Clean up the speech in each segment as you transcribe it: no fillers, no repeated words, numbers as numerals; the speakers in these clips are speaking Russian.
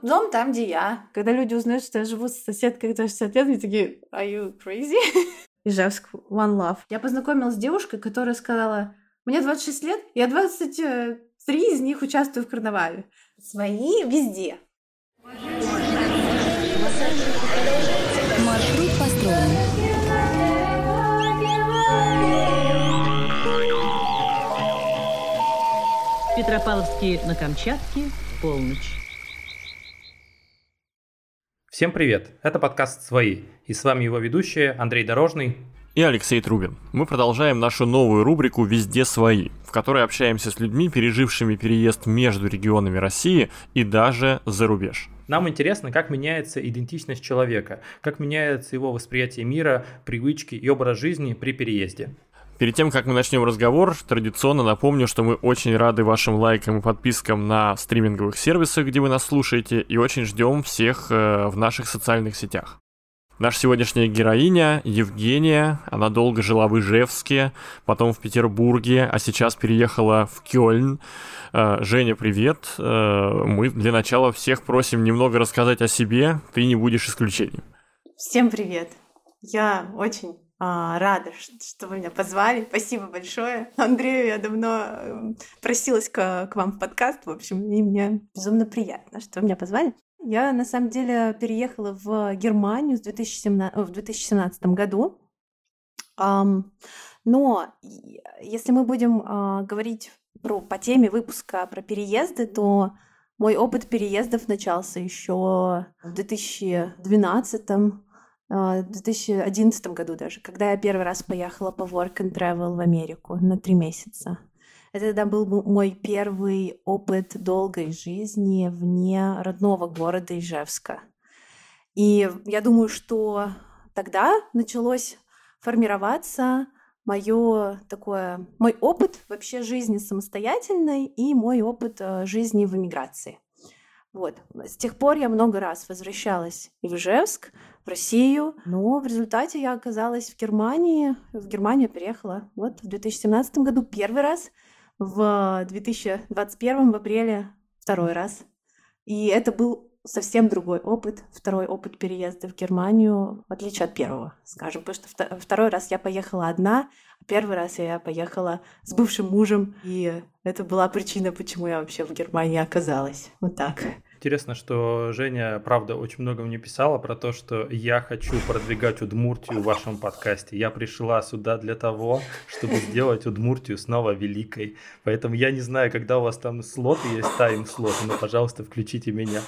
Дом там, где я. Когда люди узнают, что я живу с соседкой, которой 60 лет, они такие, are you crazy? Ижевск, one love. Я познакомилась с девушкой, которая сказала, мне 26 лет, я 23 из них участвую в карнавале. Свои везде. Маршрут построен. Петропавловские на Камчатке, полночь. Всем привет, это подкаст «Свои», и с вами его ведущие Андрей Дорожный и Алексей Трубин. Мы продолжаем нашу новую рубрику «Везде свои», в которой общаемся с людьми, пережившими переезд между регионами России и даже за рубеж. Нам интересно, как меняется идентичность человека, как меняется его восприятие мира, привычки и образ жизни при переезде. Перед тем, как мы начнем разговор, традиционно напомню, что мы очень рады вашим лайкам и подпискам на стриминговых сервисах, где вы нас слушаете, и очень ждем всех в наших социальных сетях. Наша сегодняшняя героиня Евгения, она долго жила в Ижевске, потом в Петербурге, а сейчас переехала в Кёльн. Женя, привет. Мы для начала всех просим немного рассказать о себе, ты не будешь исключением. Всем привет. Я очень... рада, что вы меня позвали. Спасибо большое. Андрею я давно просилась к вам в подкаст, в общем, и мне безумно приятно, что вы меня позвали. Я, на самом деле, переехала в Германию в 2017 году. Но если мы будем говорить по теме выпуска про переезды, то мой опыт переездов начался еще в 2011 году даже, когда я первый раз поехала по Work and Travel в Америку на 3 месяца. Это тогда был мой первый опыт долгой жизни вне родного города Ижевска. И я думаю, что тогда началось формироваться мой опыт вообще жизни самостоятельной и мой опыт жизни в эмиграции. Вот. С тех пор я много раз возвращалась и в Ижевск, в Россию, но в результате я оказалась в Германии. В Германию переехала вот в 2017 году первый раз, в 2021 в апреле второй раз. И это был совсем другой опыт, второй опыт переезда в Германию, в отличие от первого, скажем, потому что второй раз я поехала одна, а первый раз я поехала с бывшим мужем, и это была причина, почему я вообще в Германии оказалась. Вот так. Интересно, что Женя, правда, очень много мне писала про то, что я хочу продвигать Удмуртию в вашем подкасте. Я пришла сюда для того, чтобы сделать Удмуртию снова великой. Поэтому я не знаю, когда у вас там слот есть, тайм-слот, но, пожалуйста, включите меня.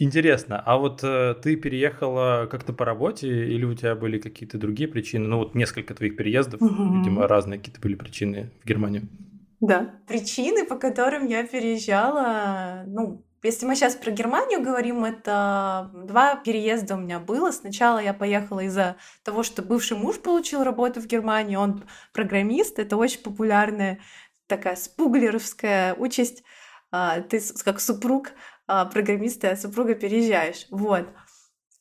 Интересно, а вот ты переехала как-то по работе или у тебя были какие-то другие причины? Ну вот несколько твоих переездов, видимо, разные какие-то были причины в Германию. Да. Причины, по которым я переезжала, если мы сейчас про Германию говорим, это 2 переезда у меня было. Сначала я поехала из-за того, что бывший муж получил работу в Германии, он программист, это очень популярная такая спуглеровская участь, ты как супруг программиста, а супруга переезжаешь, вот.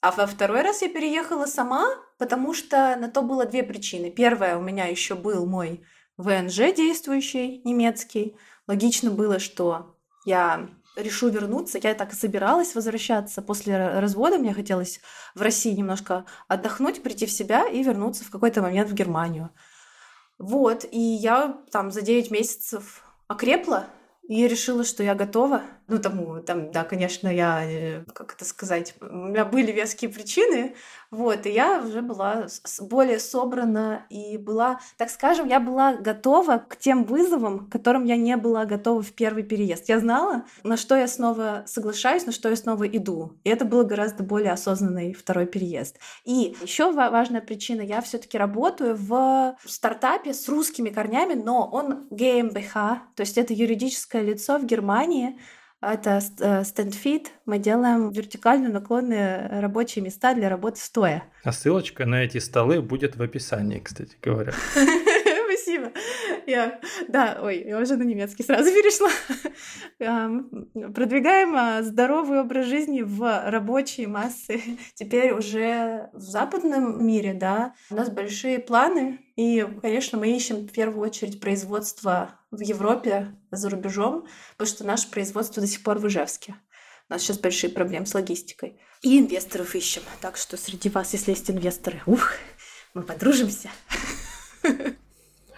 А во второй раз я переехала сама, потому что на то было 2 причины. Первая, у меня еще был мой ВНЖ действующий, немецкий. Логично было, что я решу вернуться. Я так и собиралась возвращаться после развода. Мне хотелось в России немножко отдохнуть, прийти в себя и вернуться в какой-то момент в Германию. Вот, и я там за 9 месяцев окрепла и решила, что я готова. Конечно, я, у меня были веские причины, вот, и я уже была более собрана и была, так скажем, я была готова к тем вызовам, к которым я не была готова в первый переезд. Я знала, на что я снова соглашаюсь, на что я снова иду, и это был гораздо более осознанный второй переезд. И еще важная причина, я все-таки работаю в стартапе с русскими корнями, но он GmbH, то есть это юридическое лицо в Германии. Это StandFit, мы делаем вертикально наклонные рабочие места для работы стоя. А ссылочка на эти столы будет в описании, кстати говоря. Спасибо. Я уже на немецкий сразу перешла. Продвигаем здоровый образ жизни в рабочие массы. Теперь уже в западном мире, да, у нас большие планы. И, конечно, мы ищем в первую очередь производство в Европе, за рубежом, потому что наше производство до сих пор в Ижевске. У нас сейчас большие проблемы с логистикой. И инвесторов ищем. Так что среди вас, если есть инвесторы, мы подружимся.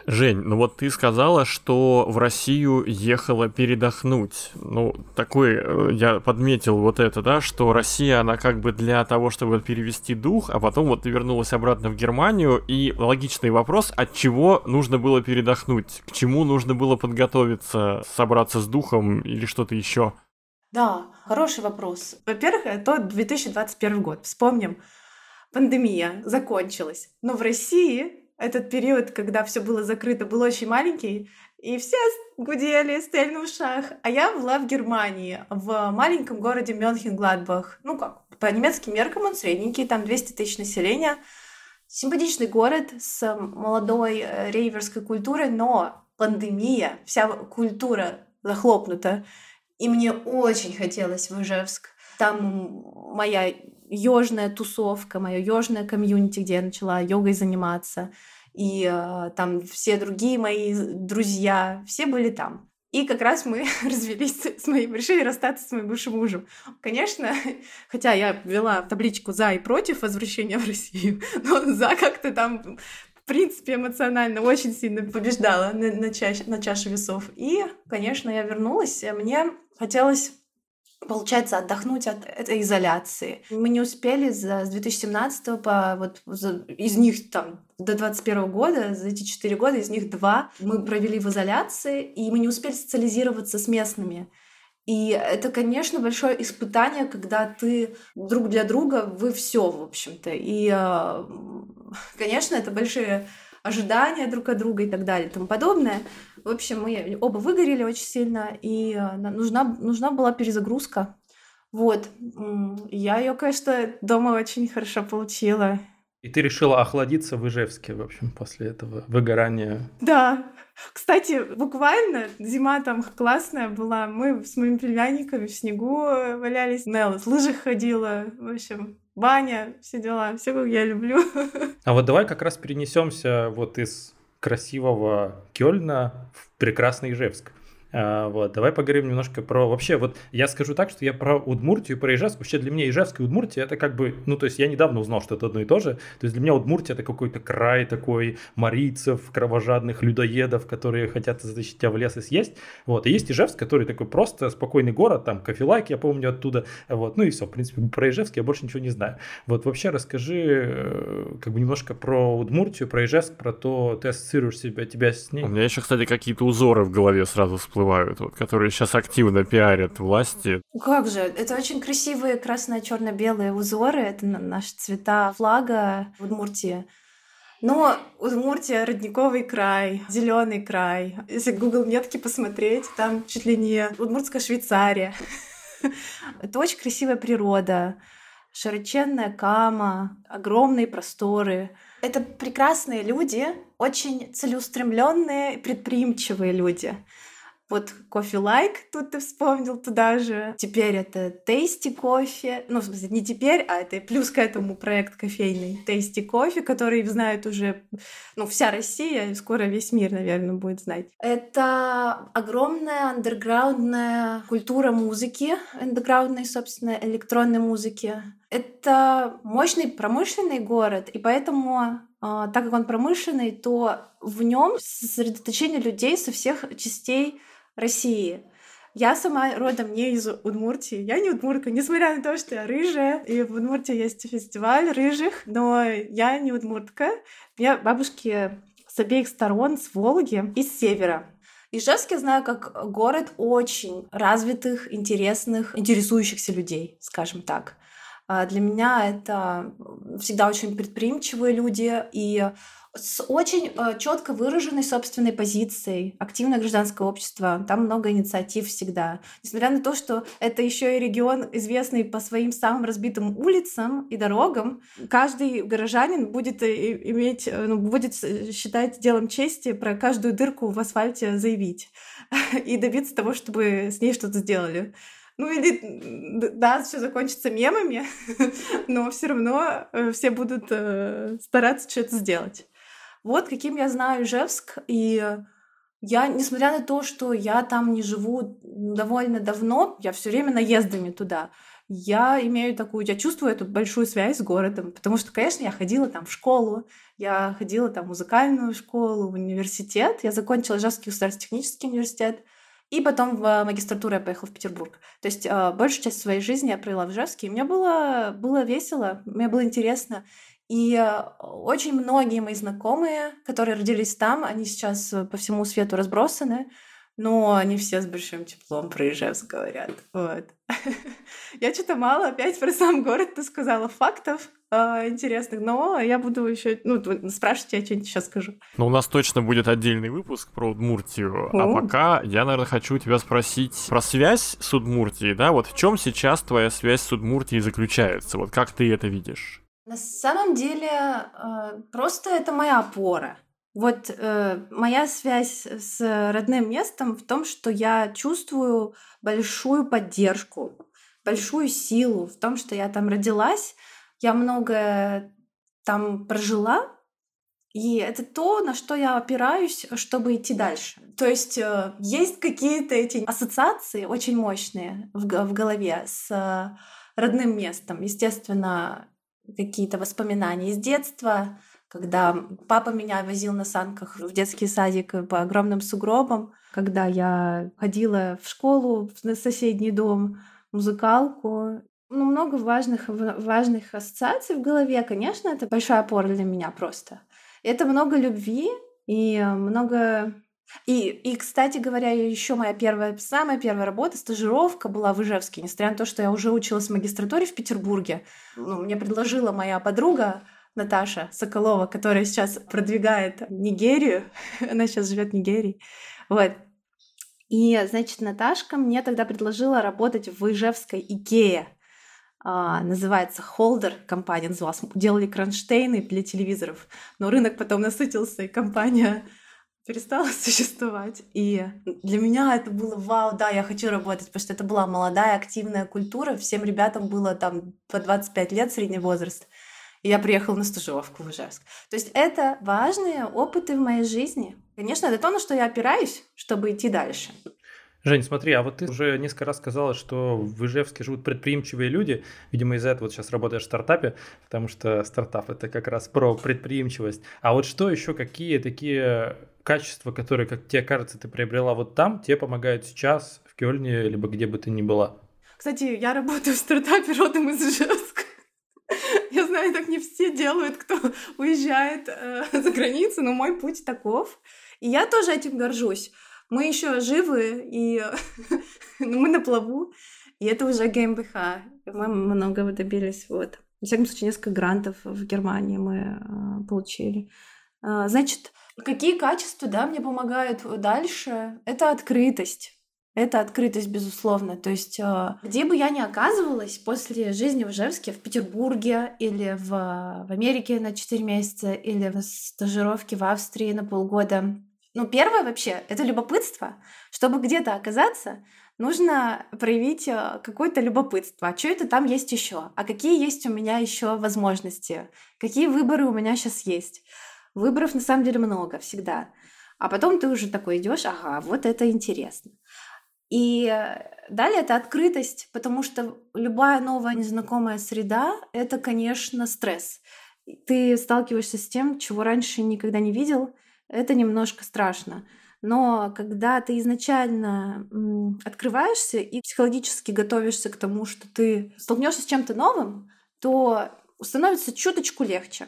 Жень, ну вот ты сказала, что в Россию ехала передохнуть. Ну, такой, я подметил вот это, да, что Россия, она как бы для того, чтобы перевести дух, а потом вот ты вернулась обратно в Германию, и логичный вопрос, от чего нужно было передохнуть? К чему нужно было подготовиться, собраться с духом или что-то еще? Да, хороший вопрос. Во-первых, это 2021 год, вспомним, пандемия закончилась, но в России... Этот период, когда все было закрыто, был очень маленький, и все гудели, стояли на ушах. А я была в Германии, в маленьком городе Мюнхен-Гладбах. Ну как, по немецким меркам он средненький, там 200 тысяч населения. Симпатичный город с молодой рейверской культурой, но пандемия, вся культура захлопнута. И мне очень хотелось в Ижевск. Там моя... ёжная тусовка, моё ёжное комьюнити, где я начала йогой заниматься, и там все другие мои друзья, все были там. И как раз мы развелись с моим, решили расстаться с моим бывшим мужем. Конечно, хотя я ввела табличку «за» и «против» возвращения в Россию, но «за» как-то там, в принципе, эмоционально очень сильно побеждала на чаше весов. И, конечно, я вернулась, мне хотелось... Получается, отдохнуть от этой изоляции. Мы не успели с 2017 по из них там до 2021 года, за эти 4 года, из них 2 мы провели в изоляции, и мы не успели социализироваться с местными. И это, конечно, большое испытание, когда ты друг для друга, вы все, в общем-то. И, конечно, это большие ожидания друг от друга и так далее и тому подобное. В общем, мы оба выгорели очень сильно, и нужна была перезагрузка. Вот. Я ее, конечно, дома очень хорошо получила. И ты решила охладиться в Ижевске, в общем, после этого выгорания. Да. Кстати, буквально зима там классная была. Мы с моими племянниками в снегу валялись. Нелла с лыжи ходила. В общем, баня, все дела. Все, как я люблю. А вот давай как раз перенесемся вот из... красивого Кёльна в прекрасный Ижевск. Вот, давай поговорим немножко про... Вообще, вот я скажу так, что я про Удмуртию, про Ижевск. Вообще для меня Ижевск и Удмуртия это как бы... Ну, то есть я недавно узнал, что это одно и то же. То есть для меня Удмуртия это какой-то край такой марийцев, кровожадных людоедов, которые хотят затащить тебя в лес и съесть. Вот, и есть Ижевск, который такой просто спокойный город, там кофелайк, я помню оттуда. Вот, ну и все, в принципе, про Ижевск я больше ничего не знаю. Вот, вообще расскажи как бы немножко про Удмуртию, про Ижевск, про то, ты ассоциируешь себя с ней. У меня еще, кстати, какие-то узоры в голове сразу всплывают. Вот, которые сейчас активно пиарят власти. Как же, это очень красивые красно-черно-белые узоры, это наши цвета флага Удмуртии. Но Удмуртия — родниковый край, зеленый край. Если Google метки посмотреть, там чуть ли не Удмуртская Швейцария. Это очень красивая природа, широченная кама, огромные просторы. Это прекрасные люди, очень целеустремленные, предприимчивые люди. Вот кофе-лайк тут ты вспомнил туда же. Теперь это Tasty Coffee. Ну, в смысле, не теперь, а это плюс к этому проект кофейный Tasty Coffee, который знает уже, ну, вся Россия, скоро весь мир, наверное, будет знать. Это огромная андерграундная культура музыки, андерграундной, собственно, электронной музыки. Это мощный промышленный город, и поэтому... Так как он промышленный, то в нем сосредоточение людей со всех частей России. Я сама родом не из Удмуртии, я не удмуртка, несмотря на то, что я рыжая, и в Удмуртии есть фестиваль рыжих, но я не удмуртка. У меня бабушки с обеих сторон, с Волги и с севера. Ижевск я знаю как город очень развитых, интересных, интересующихся людей, скажем так. Для меня это всегда очень предприимчивые люди и с очень четко выраженной собственной позицией. Активное гражданское общество, там много инициатив всегда. Несмотря на то, что это еще и регион, известный по своим самым разбитым улицам и дорогам, каждый горожанин будет иметь, будет считать делом чести про каждую дырку в асфальте заявить и добиться того, чтобы с ней что-то сделали. Ну или, да, все закончится мемами, но все равно все будут стараться что-то сделать. Вот каким я знаю Ижевск, и Я, несмотря на то, что я там не живу довольно давно, я все время наездами туда, я чувствую эту большую связь с городом, потому что, конечно, я ходила там в школу, я ходила там в музыкальную школу, в университет, я закончила Ижевский государственный технический университет, и потом в магистратуру я поехала в Петербург. То есть большую часть своей жизни я провела в Ижевске, и мне было весело, мне было интересно. И очень многие мои знакомые, которые родились там, они сейчас по всему свету разбросаны, но они все с большим теплом про Ижевск говорят. Вот. Я что-то мало опять про сам город-то сказала фактов интересных, но я буду еще... спрашивайте, я что-нибудь сейчас скажу. Но у нас точно будет отдельный выпуск про Удмуртию, а пока я, наверное, хочу тебя спросить про связь с Удмуртией, да? Вот в чем сейчас твоя связь с Удмуртией заключается? Вот как ты это видишь? На самом деле, просто это моя опора. Вот моя связь с родным местом в том, что я чувствую большую поддержку, большую силу в том, что я там родилась, я многое там прожила, и это то, на что я опираюсь, чтобы идти дальше. То есть есть какие-то эти ассоциации очень мощные в голове с родным местом, естественно, какие-то воспоминания из детства, когда папа меня возил на санках в детский садик по огромным сугробам, когда я ходила в школу, в соседний дом, музыкалку. Много важных ассоциаций в голове. Конечно, это большая опора для меня просто. Это много любви и много... И, кстати говоря, еще моя самая первая работа, стажировка была в Ижевске, несмотря на то, что я уже училась в магистратуре в Петербурге. Мне предложила моя подруга Наташа Соколова, которая сейчас продвигает Нигерию. Она сейчас живет в Нигерии. Вот. И, значит, Наташка мне тогда предложила работать в Ижевской Икее. Называется Холдер, компания называлась. Делали кронштейны для телевизоров, но рынок потом насытился, и компания... перестала существовать. И для меня это было вау, да, я хочу работать, потому что это была молодая, активная культура, всем ребятам было там по 25 лет средний возраст, и я приехала на стажировку в Ижевск. То есть это важные опыты в моей жизни. Конечно, это то, на что я опираюсь, чтобы идти дальше. Жень, смотри, а вот ты уже несколько раз сказала, что в Ижевске живут предприимчивые люди. Видимо, из-за этого вот сейчас работаешь в стартапе, потому что стартап — это как раз про предприимчивость. А вот что еще, какие такие качества, которые, как тебе кажется, ты приобрела вот там, тебе помогают сейчас в Кёльне, либо где бы ты ни была? Кстати, я работаю в стартапе родом из Ижевска. Я знаю, так не все делают, кто уезжает за границу, но мой путь таков. И я тоже этим горжусь. Мы еще живы, и мы на плаву, и это уже ГМБХ. Мы многого добились. Вот. В всяком случае, несколько грантов в Германии мы получили. Значит, какие качества, да, мне помогают дальше? Это открытость, безусловно. То есть, где бы я ни оказывалась после жизни в Ижевске, в Петербурге или в Америке на 4 месяца, или в стажировке в Австрии на полгода. Первое вообще — это любопытство. Чтобы где-то оказаться, нужно проявить какое-то любопытство. А что это там есть еще? А какие есть у меня еще возможности? Какие выборы у меня сейчас есть? Выборов, на самом деле, много всегда. А потом ты уже такой идешь, ага, вот это интересно. И далее это открытость, потому что любая новая незнакомая среда — это, конечно, стресс. Ты сталкиваешься с тем, чего раньше никогда не видел. Это немножко страшно. Но когда ты изначально открываешься и психологически готовишься к тому, что ты столкнешься с чем-то новым, то становится чуточку легче.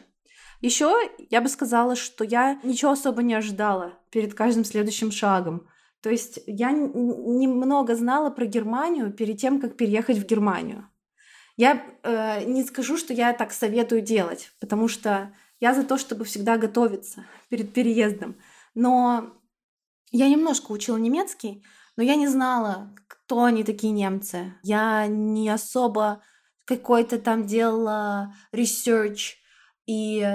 Еще я бы сказала, что я ничего особо не ожидала перед каждым следующим шагом. То есть я немного знала про Германию перед тем, как переехать в Германию. Я не скажу, что я так советую делать, потому что я за то, чтобы всегда готовиться перед переездом. Но я немножко учила немецкий, но я не знала, кто они такие немцы. Я не особо какой-то там делала research, и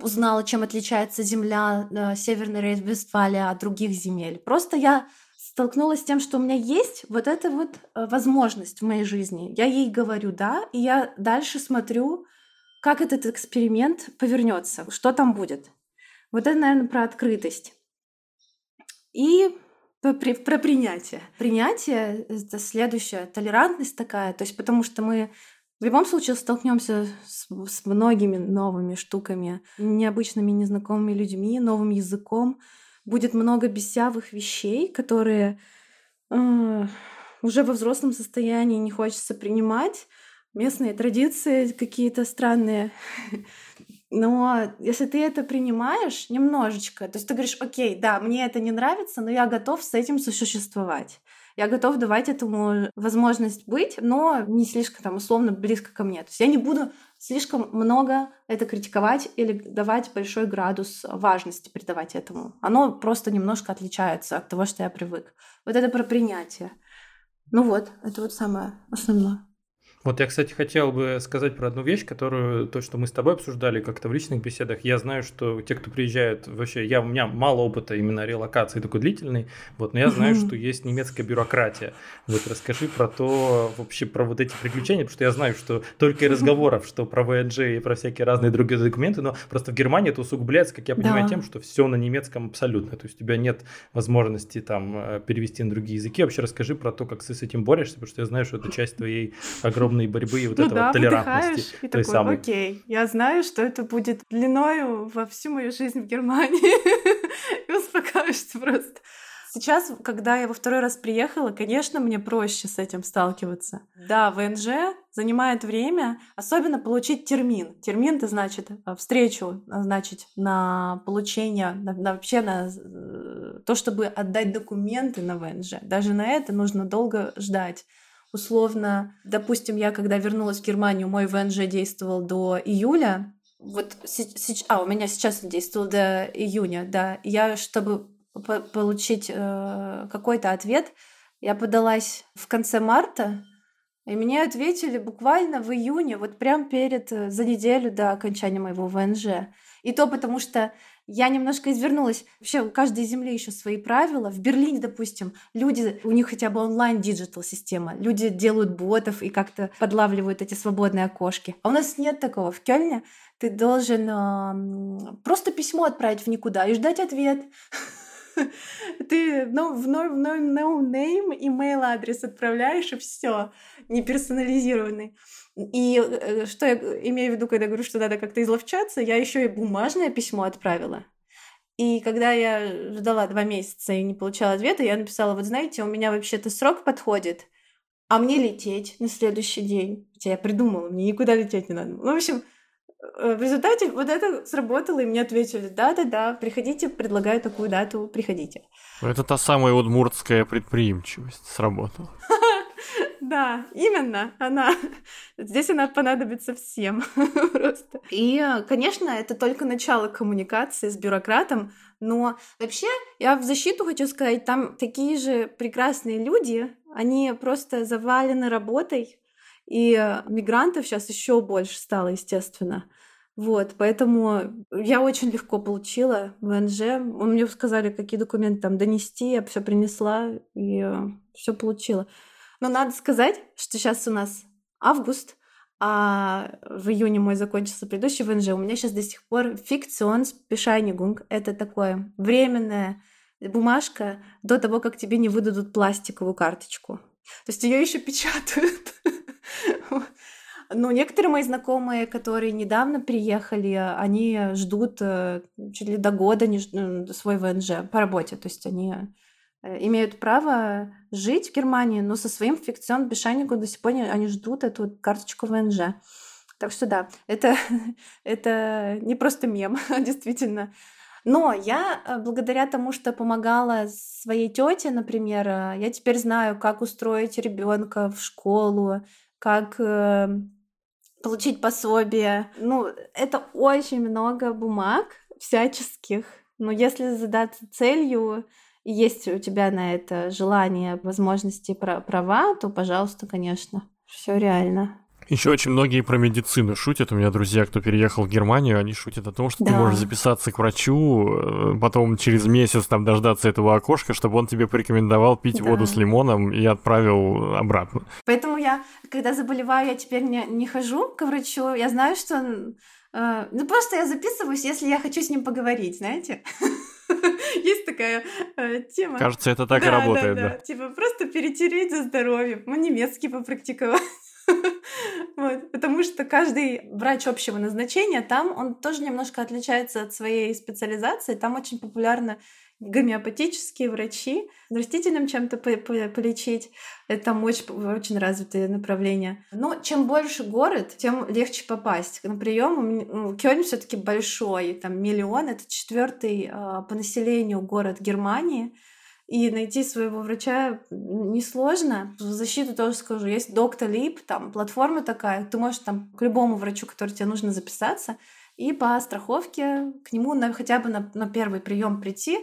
узнала, чем отличается земля Северной Рейн-Вестфалии от других земель. Просто я столкнулась с тем, что у меня есть вот эта вот возможность в моей жизни. Я ей говорю «да», и я дальше смотрю, как этот эксперимент повернется, что там будет. Вот это, наверное, про открытость. И про принятие. Принятие — это следующая толерантность такая, то есть потому что мы в любом случае столкнемся с многими новыми штуками, необычными, незнакомыми людьми, новым языком. Будет много бесявых вещей, которые уже во взрослом состоянии не хочется принимать. Местные традиции какие-то странные. Но если ты это принимаешь немножечко, то есть ты говоришь: окей, да, мне это не нравится, но я готов с этим сосуществовать. Я готов давать этому возможность быть, но не слишком там условно близко ко мне. То есть я не буду слишком много это критиковать или давать большой градус важности, придавать этому. Оно просто немножко отличается от того, что я привык. Вот это про принятие. Ну вот, это вот самое основное. Вот я, кстати, хотел бы сказать про одну вещь, которую, то, что мы с тобой обсуждали как-то в личных беседах. Я знаю, что те, кто приезжают, вообще, у меня мало опыта именно релокации такой длительный, вот, но я знаю, что есть немецкая бюрократия. Вот расскажи про то, вообще про вот эти приключения, потому что я знаю, что только и разговоров, что про ВНЖ и про всякие разные другие документы, но просто в Германии это усугубляется, как я понимаю, тем, что все на немецком абсолютно, то есть у тебя нет возможности там перевести на другие языки. Вообще расскажи про то, как ты с этим борешься, потому что я знаю, что это часть твоей огромной борьбы и вот ну этого да, толерантности. И такой, самой. Окей, я знаю, что это будет длиною во всю мою жизнь в Германии. И успокаиваешься просто. Сейчас, когда я во второй раз приехала, конечно, мне проще с этим сталкиваться. Да, ВНЖ занимает время, особенно получить термин. Термин — это значит встречу, значит, на получение, вообще на то, чтобы отдать документы на ВНЖ. Даже на это нужно долго ждать. Условно, допустим, я когда вернулась в Германию, мой ВНЖ действовал до июля. Вот у меня сейчас он действовал до июня, да. Я, чтобы получить какой-то ответ, я подалась в конце марта, и мне ответили буквально в июне, вот прям за неделю до окончания моего ВНЖ. И то потому что я немножко извернулась. Вообще у каждой земли еще свои правила. В Берлине, допустим, у них хотя бы онлайн-диджитал-система. Люди делают ботов и как-то подлавливают эти свободные окошки. А у нас нет такого. В Кёльне ты должен просто письмо отправить в никуда и ждать ответ. Ты no name email-адрес отправляешь, и все, не персонализированный. И что я имею в виду, когда говорю, что надо как-то изловчаться, я еще и бумажное письмо отправила. И когда я ждала 2 месяца и не получала ответа, я написала: вот знаете, у меня вообще-то срок подходит, а мне лететь на следующий день. Хотя я придумала, мне никуда лететь не надо. Ну, в общем, в результате вот это сработало, и мне ответили: да-да-да, приходите, предлагаю такую дату, приходите. Это та самая удмуртская предприимчивость сработала. Да, именно она. Здесь она понадобится всем просто. И, конечно, это только начало коммуникации с бюрократом, но вообще я в защиту хочу сказать, там такие же прекрасные люди, они просто завалены работой, и мигрантов сейчас еще больше стало, естественно. Вот, поэтому я очень легко получила ВНЖ. Мне сказали, какие документы там донести, я все принесла и все получила. Но надо сказать, что сейчас у нас август, а в июне мой закончился предыдущий ВНЖ. У меня сейчас до сих пор Fiktionsbescheinigung. Это такое временная бумажка до того, как тебе не выдадут пластиковую карточку. То есть ее еще печатают. Но некоторые мои знакомые, которые недавно приехали, они ждут чуть ли до года свой ВНЖ по работе. То есть они имеют право жить в Германии, но со своим Fiktionsbescheinigung до сих пор они ждут эту карточку ВНЖ. Так что да, это не просто мем, действительно. Но я, благодаря тому, что помогала своей тете, например, я теперь знаю, как устроить ребенка в школу, как получить пособие. Ну, это очень много бумаг всяческих. Но если задаться целью, и есть у тебя на это желание, возможности, права, то, пожалуйста, конечно, все реально. Еще очень многие про медицину шутят. У меня друзья, кто переехал в Германию, они шутят о том, что ты можешь записаться к врачу, потом через месяц там дождаться этого окошка, чтобы он тебе порекомендовал пить воду с лимоном и отправил обратно. Поэтому я, когда заболеваю, я теперь не хожу к врачу. Я знаю, что... просто я записываюсь, если я хочу с ним поговорить, знаете? Есть такая тема. Кажется, это так и работает, да. Типа просто перетереть за здоровье. Мы немецкий попрактиковали. Вот, потому что каждый врач общего назначения, там он тоже немножко отличается от своей специализации. Там очень популярны гомеопатические врачи, растительным чем-то полечить. Это там очень развитое направление. Но чем больше город, тем легче попасть на прием. Кёльн все-таки большой, там миллион. Это 4-й по населению город Германии. И найти своего врача несложно. В защиту тоже скажу. Есть доктор Лип, там платформа такая. Ты можешь там к любому врачу, который тебе нужно, записаться. И по страховке к нему хотя бы на первый прием прийти.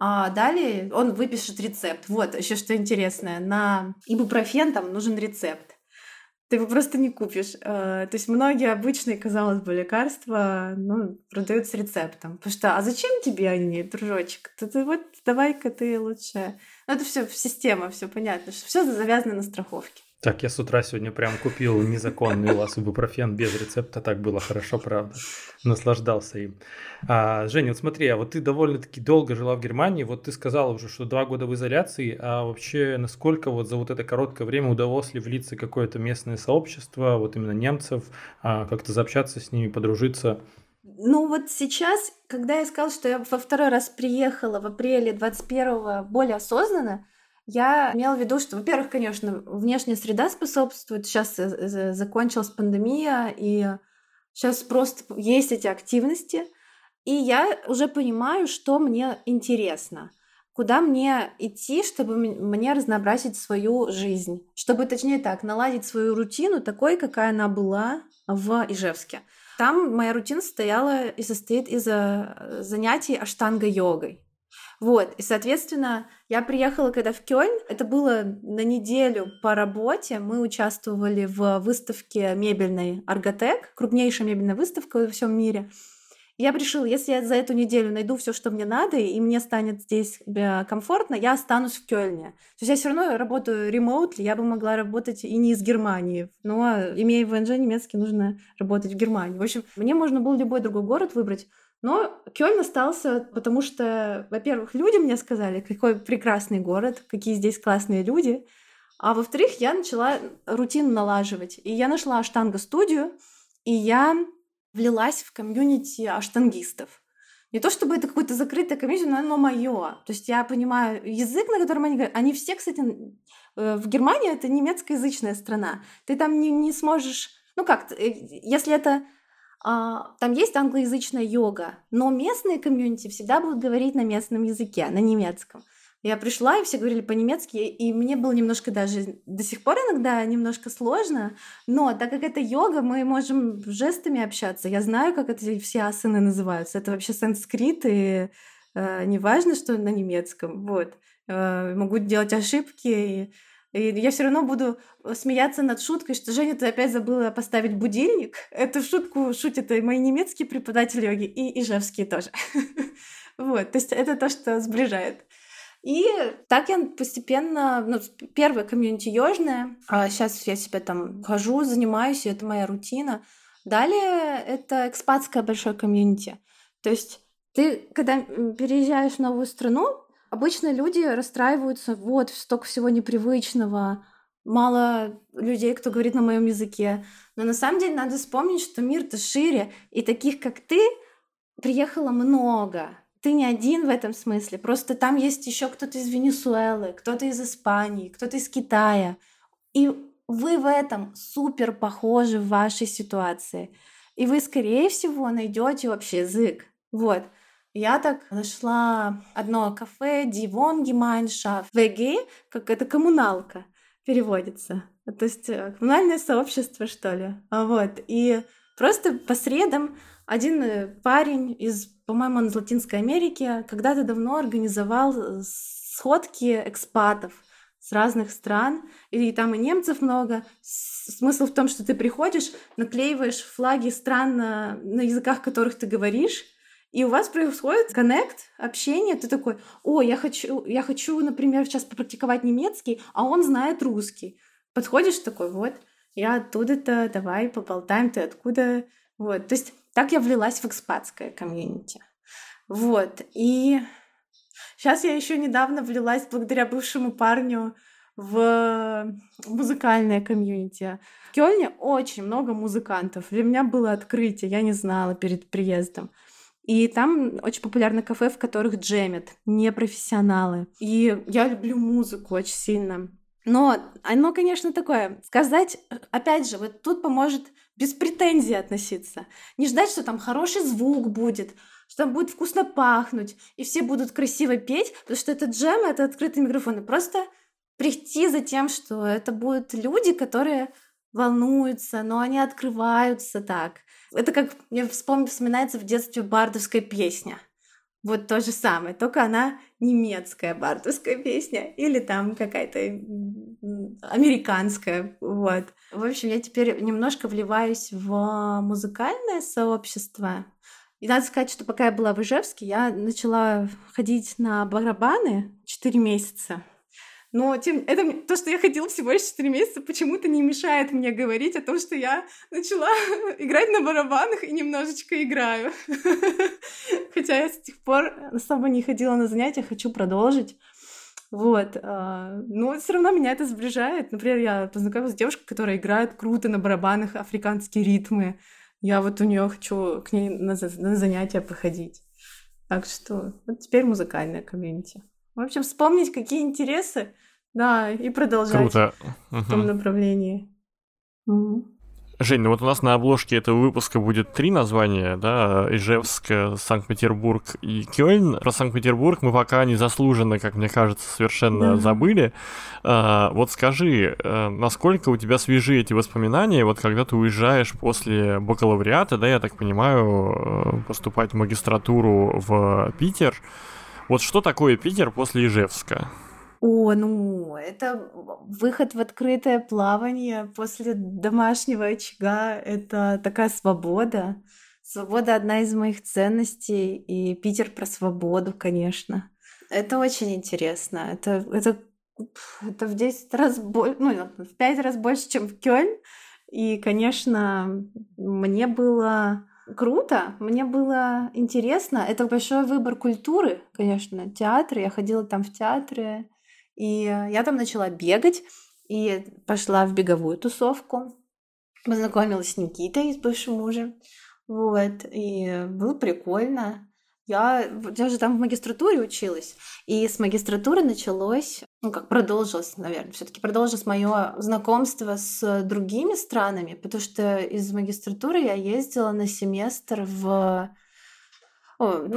А далее он выпишет рецепт. Вот еще что интересное. На ибупрофен там нужен рецепт. Ты его просто не купишь. То есть многие обычные, казалось бы, лекарства продают с рецептом. Потому что, а зачем тебе они, дружочек? Ты вот давай-ка ты лучше... Ну, это все система, все понятно, что все завязано на страховке. Так, я с утра сегодня прям купил незаконный у вас ибупрофен без рецепта. Так было хорошо, правда. Наслаждался им. Женя, вот смотри, а вот ты довольно-таки долго жила в Германии. Вот ты сказала уже, что 2 года в изоляции. А вообще, насколько вот за вот это короткое время удалось ли влиться в какое-то местное сообщество, вот именно немцев, как-то заобщаться с ними, подружиться? Ну вот сейчас, когда я сказала, что я во второй раз приехала в апреле 21-го более осознанно, я имела в виду, что, во-первых, конечно, внешняя среда способствует. Сейчас закончилась пандемия, и сейчас просто есть эти активности. И я уже понимаю, что мне интересно, куда мне идти, чтобы мне разнообразить свою жизнь. Чтобы, точнее так, наладить свою рутину такой, какая она была в Ижевске. Там моя рутина состояла и состоит из занятий аштанга-йогой. Вот, и, соответственно, я приехала когда в Кёльн, это было на неделю по работе, мы участвовали в выставке мебельной «Оргатек», крупнейшая мебельная выставка во всем мире. Я решила, если я за эту неделю найду все, что мне надо, и мне станет здесь комфортно, я останусь в Кёльне. То есть я все равно работаю ремоутли, я бы могла работать и не из Германии, но, имея ВНЖ немецкий, нужно работать в Германии. В общем, мне можно было любой другой город выбрать. Но Кёльн остался, потому что, во-первых, люди мне сказали, какой прекрасный город, какие здесь классные люди, а во-вторых, я начала рутину налаживать. И я нашла аштанга-студию, и я влилась в комьюнити аштангистов. Не то чтобы это какое-то закрытое комьюнити, но оно моё. То есть я понимаю язык, на котором они говорят. Они все, кстати, в Германии это немецкоязычная страна. Ты там не сможешь... Ну как, если это... Там есть англоязычная йога, но местные комьюнити всегда будут говорить на местном языке, на немецком. Я пришла, и все говорили по-немецки, и мне было немножко даже до сих пор иногда немножко сложно, но так как это йога, мы можем жестами общаться. Я знаю, как это все асаны называются. Это вообще санскрит, и неважно, что на немецком. Вот. Могу делать ошибки, и я все равно буду смеяться над шуткой, что Женя, ты опять забыла поставить будильник. Эту шутку шутят и мои немецкие преподаватели йоги, и ижевские тоже. Вот, то есть это то, что сближает. И так я постепенно... Первое комьюнити ёжное. А сейчас я себя там хожу, занимаюсь, и это моя рутина. Далее это экспатское большое комьюнити. То есть ты, когда переезжаешь в новую страну, обычно люди расстраиваются, вот, столько всего непривычного, мало людей, кто говорит на моем языке. Но на самом деле надо вспомнить, что мир-то шире, и таких, как ты, приехало много. Ты не один в этом смысле, просто там есть еще кто-то из Венесуэлы, кто-то из Испании, кто-то из Китая. И вы в этом супер похожи в вашей ситуации. И вы, скорее всего, найдете общий язык. Вот. Я так нашла одно кафе «Die Wohngemeinschaft», «ВГ», как это коммуналка переводится. То есть коммунальное сообщество, что ли. Вот. И просто по средам один парень из, по-моему, он из Латинской Америки, когда-то давно организовал сходки экспатов с разных стран, и там и немцев много. Смысл в том, что ты приходишь, наклеиваешь флаги стран на языках, которых ты говоришь, и у вас происходит коннект, общение. Ты такой, о, я хочу, например, сейчас попрактиковать немецкий, а он знает русский. Подходишь такой, вот, я оттуда-то, давай поболтаем, ты откуда? Вот, то есть так я влилась в экспатское комьюнити. Вот, и Сейчас я еще недавно влилась благодаря бывшему парню в музыкальное комьюнити. В Кёльне очень много музыкантов. Для меня было открытие, я не знала перед приездом. И там очень популярно кафе, в которых джемят непрофессионалы. И я люблю музыку очень сильно. Но оно, конечно, такое. Сказать, опять же, вот тут поможет без претензий относиться. Не ждать, что там хороший звук будет, что там будет вкусно пахнуть, и все будут красиво петь, потому что это джем, это открытые микрофоны. Просто прийти за тем, что это будут люди, которые волнуются, но они открываются так. Это как, мне вспоминается в детстве бардовская песня. Вот то же самое, только она немецкая бардовская песня или там какая-то американская, вот. В общем, я теперь немножко вливаюсь в музыкальное сообщество. И надо сказать, что пока я была в Ижевске, я начала ходить на барабаны 4 месяца. Но то, что я ходила всего лишь 4 месяца, почему-то не мешает мне говорить о том, что я начала играть на барабанах и немножечко играю. Хотя я с тех пор особо не ходила на занятия, хочу продолжить. Вот. Но все равно меня это сближает. Например, я познакомилась с девушкой, которая играет круто на барабанах африканские ритмы. Я вот у нее хочу к ней на занятия походить. Так что вот теперь музыкальная комьюнити. В общем, вспомнить, какие интересы, да, и продолжать. Круто. В том направлении. Жень, ну вот у нас на обложке этого выпуска будет 3 названия, да, Ижевск, Санкт-Петербург и Кёльн. Про Санкт-Петербург мы пока незаслуженно, как мне кажется, совершенно забыли. Вот скажи, насколько у тебя свежи эти воспоминания, вот когда ты уезжаешь после бакалавриата, да, я так понимаю, поступать в магистратуру в Питер. Вот что такое Питер после Ижевска? О, ну, это выход в открытое плавание после домашнего очага. Это такая свобода. Свобода — одна из моих ценностей, и Питер про свободу, конечно. Это очень интересно. Это в 10 раз больше, ну, в 5 раз больше, чем в Кёльн. И, конечно, мне было... Круто, мне было интересно. Это большой выбор культуры, конечно, театры. Я ходила там в театры, и я там начала бегать, и пошла в беговую тусовку. Познакомилась с Никитой, с бывшим мужем, вот, и было прикольно. Я же там в магистратуре училась, и с магистратуры началось, ну как продолжилось, наверное, все-таки продолжилось мое знакомство с другими странами, потому что из магистратуры я ездила на семестр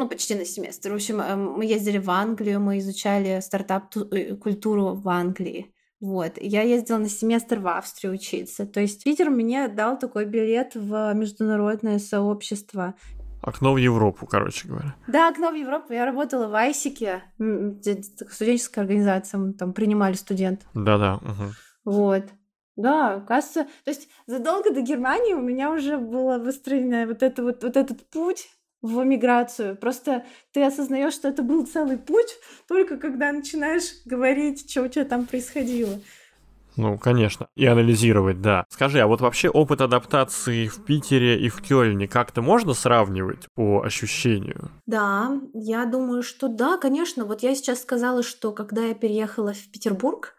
почти на семестр. В общем, мы ездили в Англию, мы изучали стартап-культуру в Англии. Вот, я ездила на семестр в Австрию учиться. То есть Питер мне дал такой билет в международное сообщество. Окно в Европу, короче говоря. Да, окно в Европу. Я работала в Айсике, студенческая организация, мы там принимали студентов. Да-да. Угу. Вот. Да, кажется... То есть задолго до Германии у меня уже было выстроено вот этот путь в эмиграцию. Просто ты осознаешь, что это был целый путь, только когда начинаешь говорить, что у тебя там происходило. Ну, конечно. И анализировать, да. Скажи, а вот вообще опыт адаптации в Питере и в Кёльне как-то можно сравнивать по ощущению? Да, я думаю, что да, конечно. Вот я сейчас сказала, что когда я переехала в Петербург,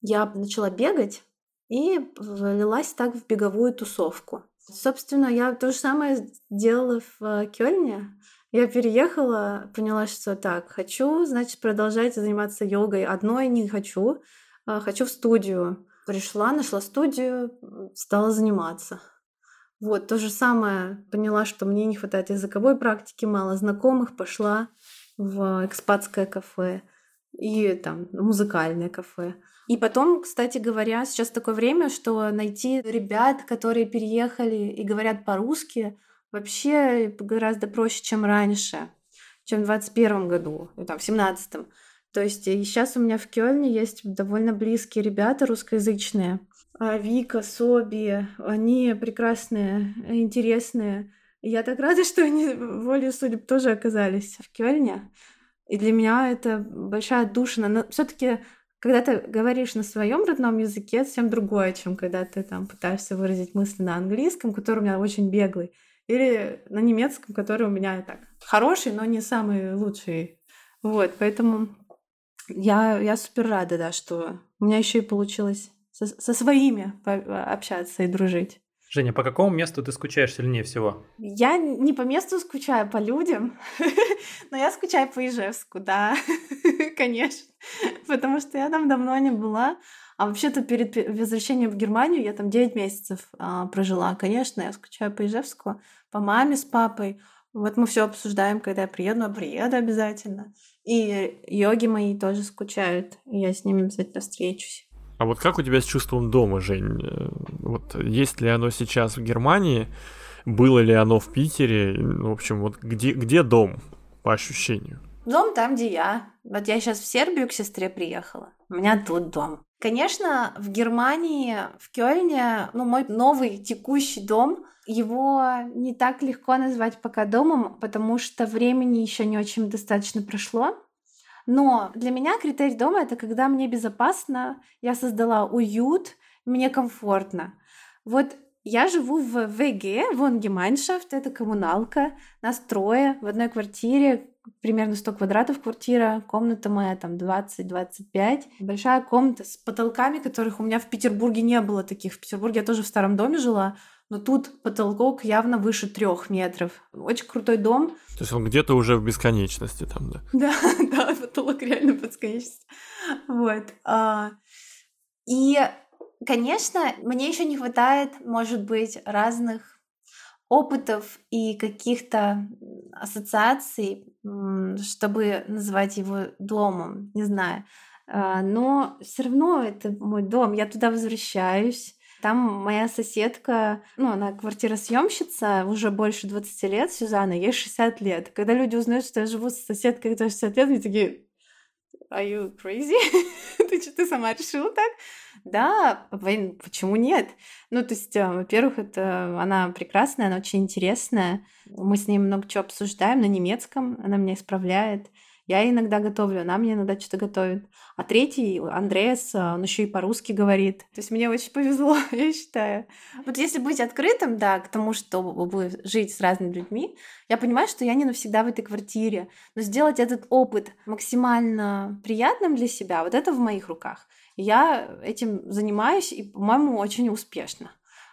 я начала бегать и влилась так в беговую тусовку. Собственно, я то же самое делала в Кёльне. Я переехала, поняла, что так, хочу, значит, продолжать заниматься йогой. Одной не хочу. Хочу в студию. Пришла, нашла студию, стала заниматься. Вот, то же самое. Поняла, что мне не хватает языковой практики, мало знакомых. Пошла в экспатское кафе и там музыкальное кафе. И потом, кстати говоря, сейчас такое время, что найти ребят, которые переехали и говорят по-русски, вообще гораздо проще, чем раньше, чем в 2021 году, там, в 2017. То есть сейчас у меня в Кёльне есть довольно близкие ребята русскоязычные. Вика, Соби, они прекрасные, интересные. Я так рада, что они волею судеб тоже оказались в Кёльне. И для меня это большая отдушина. Но все-таки, когда ты говоришь на своем родном языке, это совсем другое, чем когда ты там пытаешься выразить мысли на английском, который у меня очень беглый, или на немецком, который у меня так хороший, но не самый лучший. Вот, поэтому я супер рада, да, что у меня еще и получилось со своими общаться и дружить. Женя, по какому месту ты скучаешь сильнее всего? Я не по месту скучаю, по людям, но я скучаю по Ижевску, да, конечно, потому что я там давно не была. А вообще-то перед возвращением в Германию я там 9 месяцев прожила. Конечно, я скучаю по Ижевску, по маме с папой. Вот мы все обсуждаем, когда я приеду, а приеду обязательно. И йоги мои тоже скучают, и я с ними обязательно встречусь. А вот как у тебя с чувством дома, Жень? Вот есть ли оно сейчас в Германии? Было ли оно в Питере? В общем, вот где дом по ощущению? Дом там, где я. Вот я сейчас в Сербию к сестре приехала. У меня тут дом. Конечно, в Германии, в Кёльне, мой новый текущий дом, его не так легко назвать пока домом, потому что времени еще не очень достаточно прошло. Но для меня критерий дома — это когда мне безопасно, я создала уют, мне комфортно. Вот я живу в ВГ, Wohngemeinschaft, это коммуналка, нас трое в одной квартире, примерно 100 квадратов квартира, комната моя там 20-25, большая комната с потолками, которых у меня в Петербурге не было таких. В Петербурге я тоже в старом доме жила, но тут потолок явно выше 3 метров. Очень крутой дом. То есть он где-то уже в бесконечности там, да? Да, потолок реально в бесконечности. Вот. И, конечно, мне еще не хватает, может быть, разных опытов и каких-то ассоциаций, чтобы назвать его домом, не знаю. Но все равно это мой дом, я туда возвращаюсь. Там моя соседка, она квартиросъемщица уже больше 20 лет, Сюзанна, ей 60 лет. Когда люди узнают, что я живу с соседкой, которой 60 лет, они такие: «Are you crazy? Ты что, ты сама решила так?» Да, почему нет? То есть, во-первых, это она прекрасная, она очень интересная. Мы с ней много чего обсуждаем на немецком, она меня исправляет. Я иногда готовлю, она мне иногда что-то готовит. А третий, Андреас, он еще и по-русски говорит. То есть мне очень повезло, я считаю. Вот если быть открытым, да, к тому, чтобы жить с разными людьми, я понимаю, что я не навсегда в этой квартире. Но сделать этот опыт максимально приятным для себя, вот это в моих руках. Я этим занимаюсь и, по-моему, очень успешно.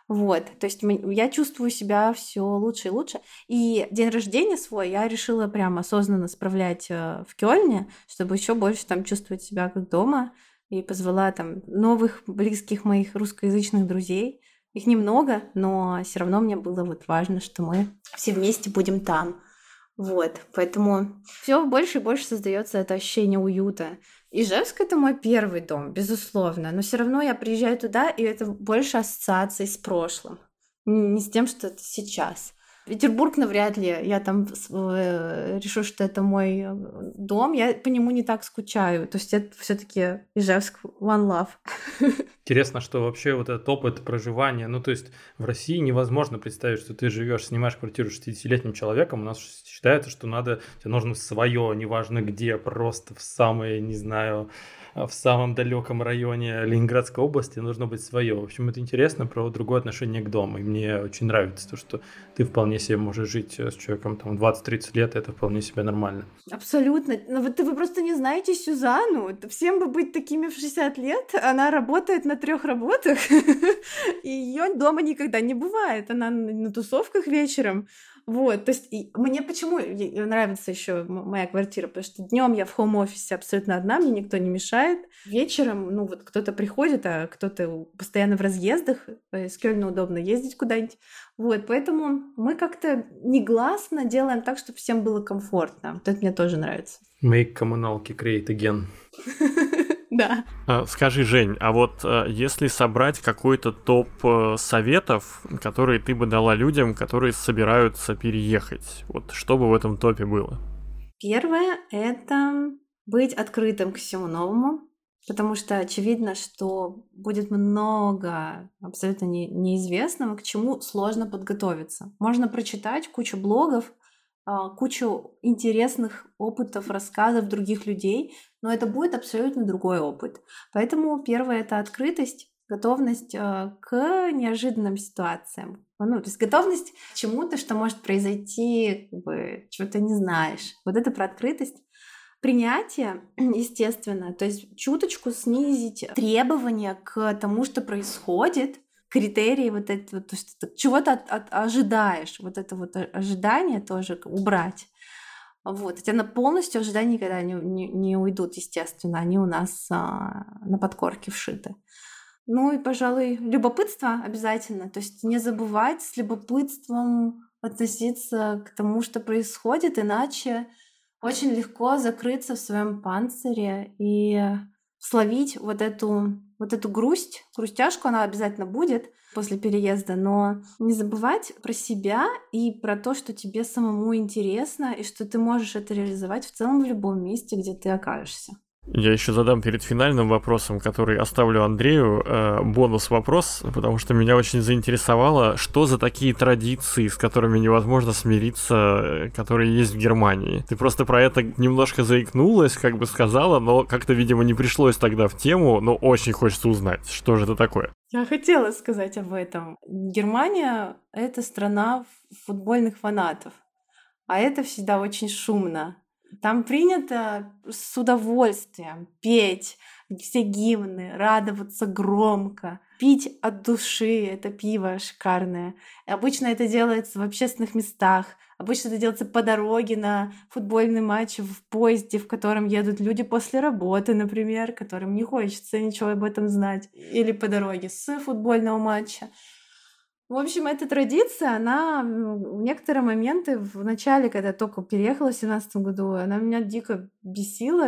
Вот, то есть я чувствую себя все лучше и лучше. И день рождения свой я решила прям осознанно справлять в Кёльне, чтобы еще больше там чувствовать себя как дома. И позвала там новых близких моих русскоязычных друзей. Их немного, но все равно мне было вот важно, что мы все вместе будем там. Вот, поэтому все больше и больше создается это ощущение уюта. Ижевск — это мой первый дом, безусловно, но все равно я приезжаю туда, и это больше ассоциации с прошлым, не с тем, что это сейчас. Петербург навряд ли, я там решу, что это мой дом, я по нему не так скучаю, то есть это все-таки Ижевск one love. Интересно, что вообще вот этот опыт проживания, то есть в России невозможно представить, что ты живешь, снимаешь квартиру 60-летним человеком, у нас считается, что тебе нужно свое, неважно где, просто в самое, не знаю, в самом далеком районе Ленинградской области нужно быть свое. В общем, это интересно про другое отношение к дому. И мне очень нравится то, что ты вполне себе можешь жить с человеком там 20-30 лет, это вполне себе нормально. Абсолютно. Но вы просто не знаете Сюзанну. Всем бы быть такими в 60 лет. Она работает на 3 работах, и ее дома никогда не бывает. Она на тусовках вечером. Вот, то есть мне почему нравится еще моя квартира, потому что днем я в хоум-офисе абсолютно одна, мне никто не мешает. Вечером, кто-то приходит, а кто-то постоянно в разъездах, с Кёльна удобно ездить куда-нибудь. Вот, поэтому мы как-то негласно делаем так, чтобы всем было комфортно. Вот это мне тоже нравится. Make коммуналки create again. Да. Скажи, Жень, а вот если собрать какой-то топ советов, которые ты бы дала людям, которые собираются переехать, вот что бы в этом топе было? Первое — это быть открытым к всему новому, потому что очевидно, что будет много абсолютно неизвестного, к чему сложно подготовиться. Можно прочитать кучу блогов, кучу интересных опытов, рассказов других людей, но это будет абсолютно другой опыт. Поэтому первое — это открытость, готовность к неожиданным ситуациям. То есть готовность к чему-то, что может произойти, чего ты не знаешь. Вот это про открытость. Принятие, естественно, то есть чуточку снизить требования к тому, что происходит, критерии вот это, вот, то есть чего-то ожидаешь, вот это вот ожидание тоже убрать. Вот, хотя на полностью ожидания никогда не уйдут, естественно, они у нас на подкорке вшиты. Ну и, пожалуй, любопытство обязательно, то есть не забывать с любопытством относиться к тому, что происходит, иначе очень легко закрыться в своем панцире и словить вот эту грусть, грустяшку, она обязательно будет после переезда, но не забывать про себя и про то, что тебе самому интересно, и что ты можешь это реализовать в целом в любом месте, где ты окажешься. Я еще задам перед финальным вопросом, который оставлю Андрею, бонус-вопрос, потому что меня очень заинтересовало, что за такие традиции, с которыми невозможно смириться, которые есть в Германии. Ты просто про это немножко заикнулась, как бы сказала, но как-то, видимо, не пришлось тогда в тему, но очень хочется узнать, что же это такое. Я хотела сказать об этом. Германия — это страна футбольных фанатов, а это всегда очень шумно. Там принято с удовольствием петь все гимны, радоваться громко, пить от души это пиво шикарное. И обычно это делается в общественных местах, обычно это делается по дороге на футбольный матч в поезде, в котором едут люди после работы, например, которым не хочется ничего об этом знать, или по дороге с футбольного матча. В общем, эта традиция, она в некоторые моменты, в начале, когда я только переехала в 2017 году, она меня дико бесила,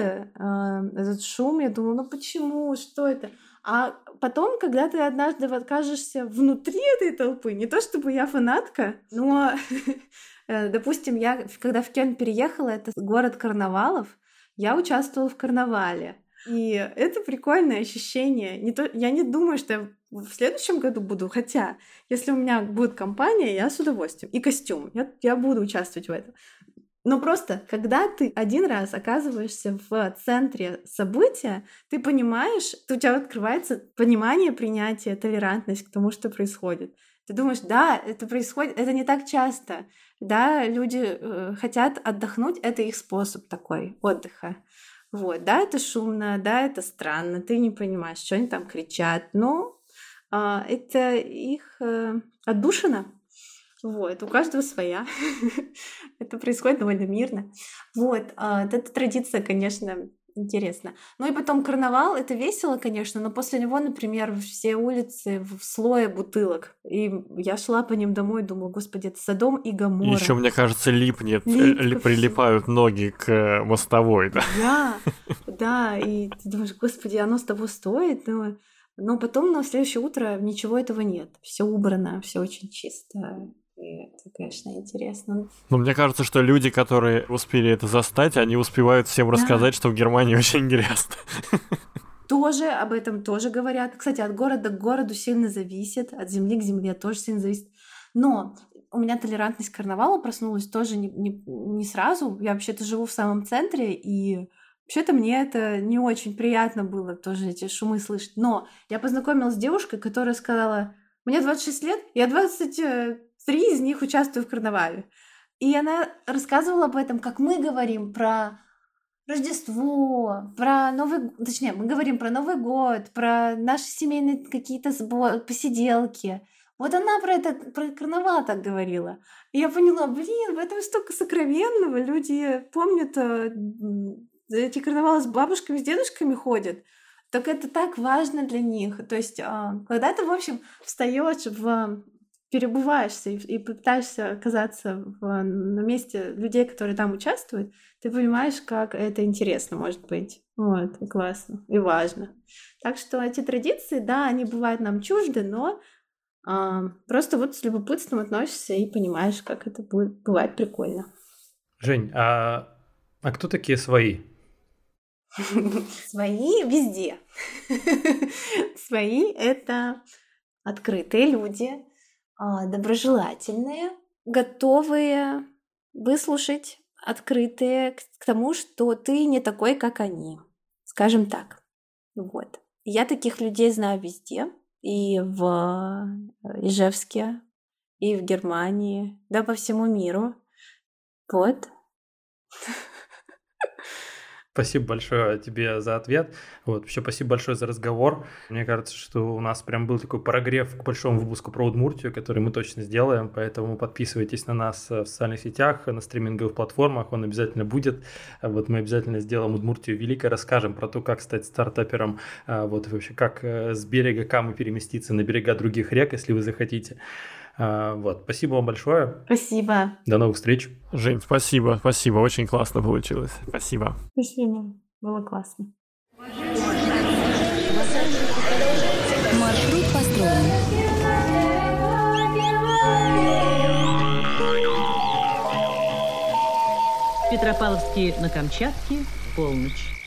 этот шум. Я думала, ну почему, что это? А потом, когда ты однажды окажешься внутри этой толпы, не то чтобы я фанатка, но, допустим, я, когда в Кёльн переехала, это город карнавалов, я участвовала в карнавале. И это прикольное ощущение. Я не думаю, что я в следующем году буду, хотя если у меня будет компания, я с удовольствием. И костюм, я буду участвовать в этом. Но просто, когда ты один раз оказываешься в центре события, ты понимаешь, у тебя открывается понимание, принятие, толерантность к тому, что происходит. Ты думаешь, да, это происходит, это не так часто. Да, люди хотят отдохнуть, это их способ такой отдыха. Вот, да, это шумно, да, это странно, ты не понимаешь, что они там кричат, но это их отдушина, вот, у каждого своя, это происходит довольно мирно, вот, эта традиция, конечно, интересна. Ну и потом карнавал, это весело, конечно, но после него, например, все улицы в слое бутылок, и я шла по ним домой и думала, господи, это Содом и Гоморра. Еще, мне кажется, прилипают ноги к мостовой, да? Да, и ты думаешь, господи, оно с того стоит, но потом на следующее утро ничего этого нет, все убрано, все очень чисто. И это, конечно, интересно. Но мне кажется, что люди, которые успели это застать, они успевают всем рассказать, что в Германии очень грязно. Тоже, об этом тоже говорят. Кстати, от города к городу сильно зависит, от земли к земле тоже сильно зависит. Но у меня толерантность к карнавалу проснулась тоже не сразу. Я вообще-то живу в самом центре, и вообще-то мне это не очень приятно было тоже эти шумы слышать. Но я познакомилась с девушкой, которая сказала, мне 26 лет, я 23 из них участвуют в карнавале. И она рассказывала об этом, как мы говорим про Рождество, про мы говорим про Новый год, про наши семейные какие-то посиделки. Вот она про карнавал так говорила. И я поняла, в этом столько сокровенного. Люди помнят, эти карнавалы с бабушками, с дедушками ходят. Так это так важно для них. То есть, когда ты, в общем, встаешь перебываешься и пытаешься оказаться на месте людей, которые там участвуют, ты понимаешь, как это интересно может быть. Вот, и классно, и важно. Так что эти традиции, да, они бывают нам чужды, но просто вот с любопытством относишься и понимаешь, как это бывает прикольно. Жень, а кто такие свои? Свои везде. Свои — это открытые люди, доброжелательные, готовые выслушать, открытые к тому, что ты не такой, как они, скажем так. Вот. Я таких людей знаю везде, и в Ижевске, и в Германии, да по всему миру. Вот. Спасибо большое тебе за ответ. Вообще, спасибо большое за разговор. Мне кажется, что у нас прям был такой прогрев к большому выпуску про Удмуртию, который мы точно сделаем, поэтому подписывайтесь на нас в социальных сетях, на стриминговых платформах, он обязательно будет. Вот мы обязательно сделаем Удмуртию великой, расскажем про то, как стать стартапером, вот вообще как с берега Камы переместиться на берега других рек, если вы захотите. Вот, спасибо вам большое. Спасибо. До новых встреч. Жень, спасибо, очень классно получилось. Спасибо, было классно. Маршрут построен. Петропавловске на Камчатке, полночь.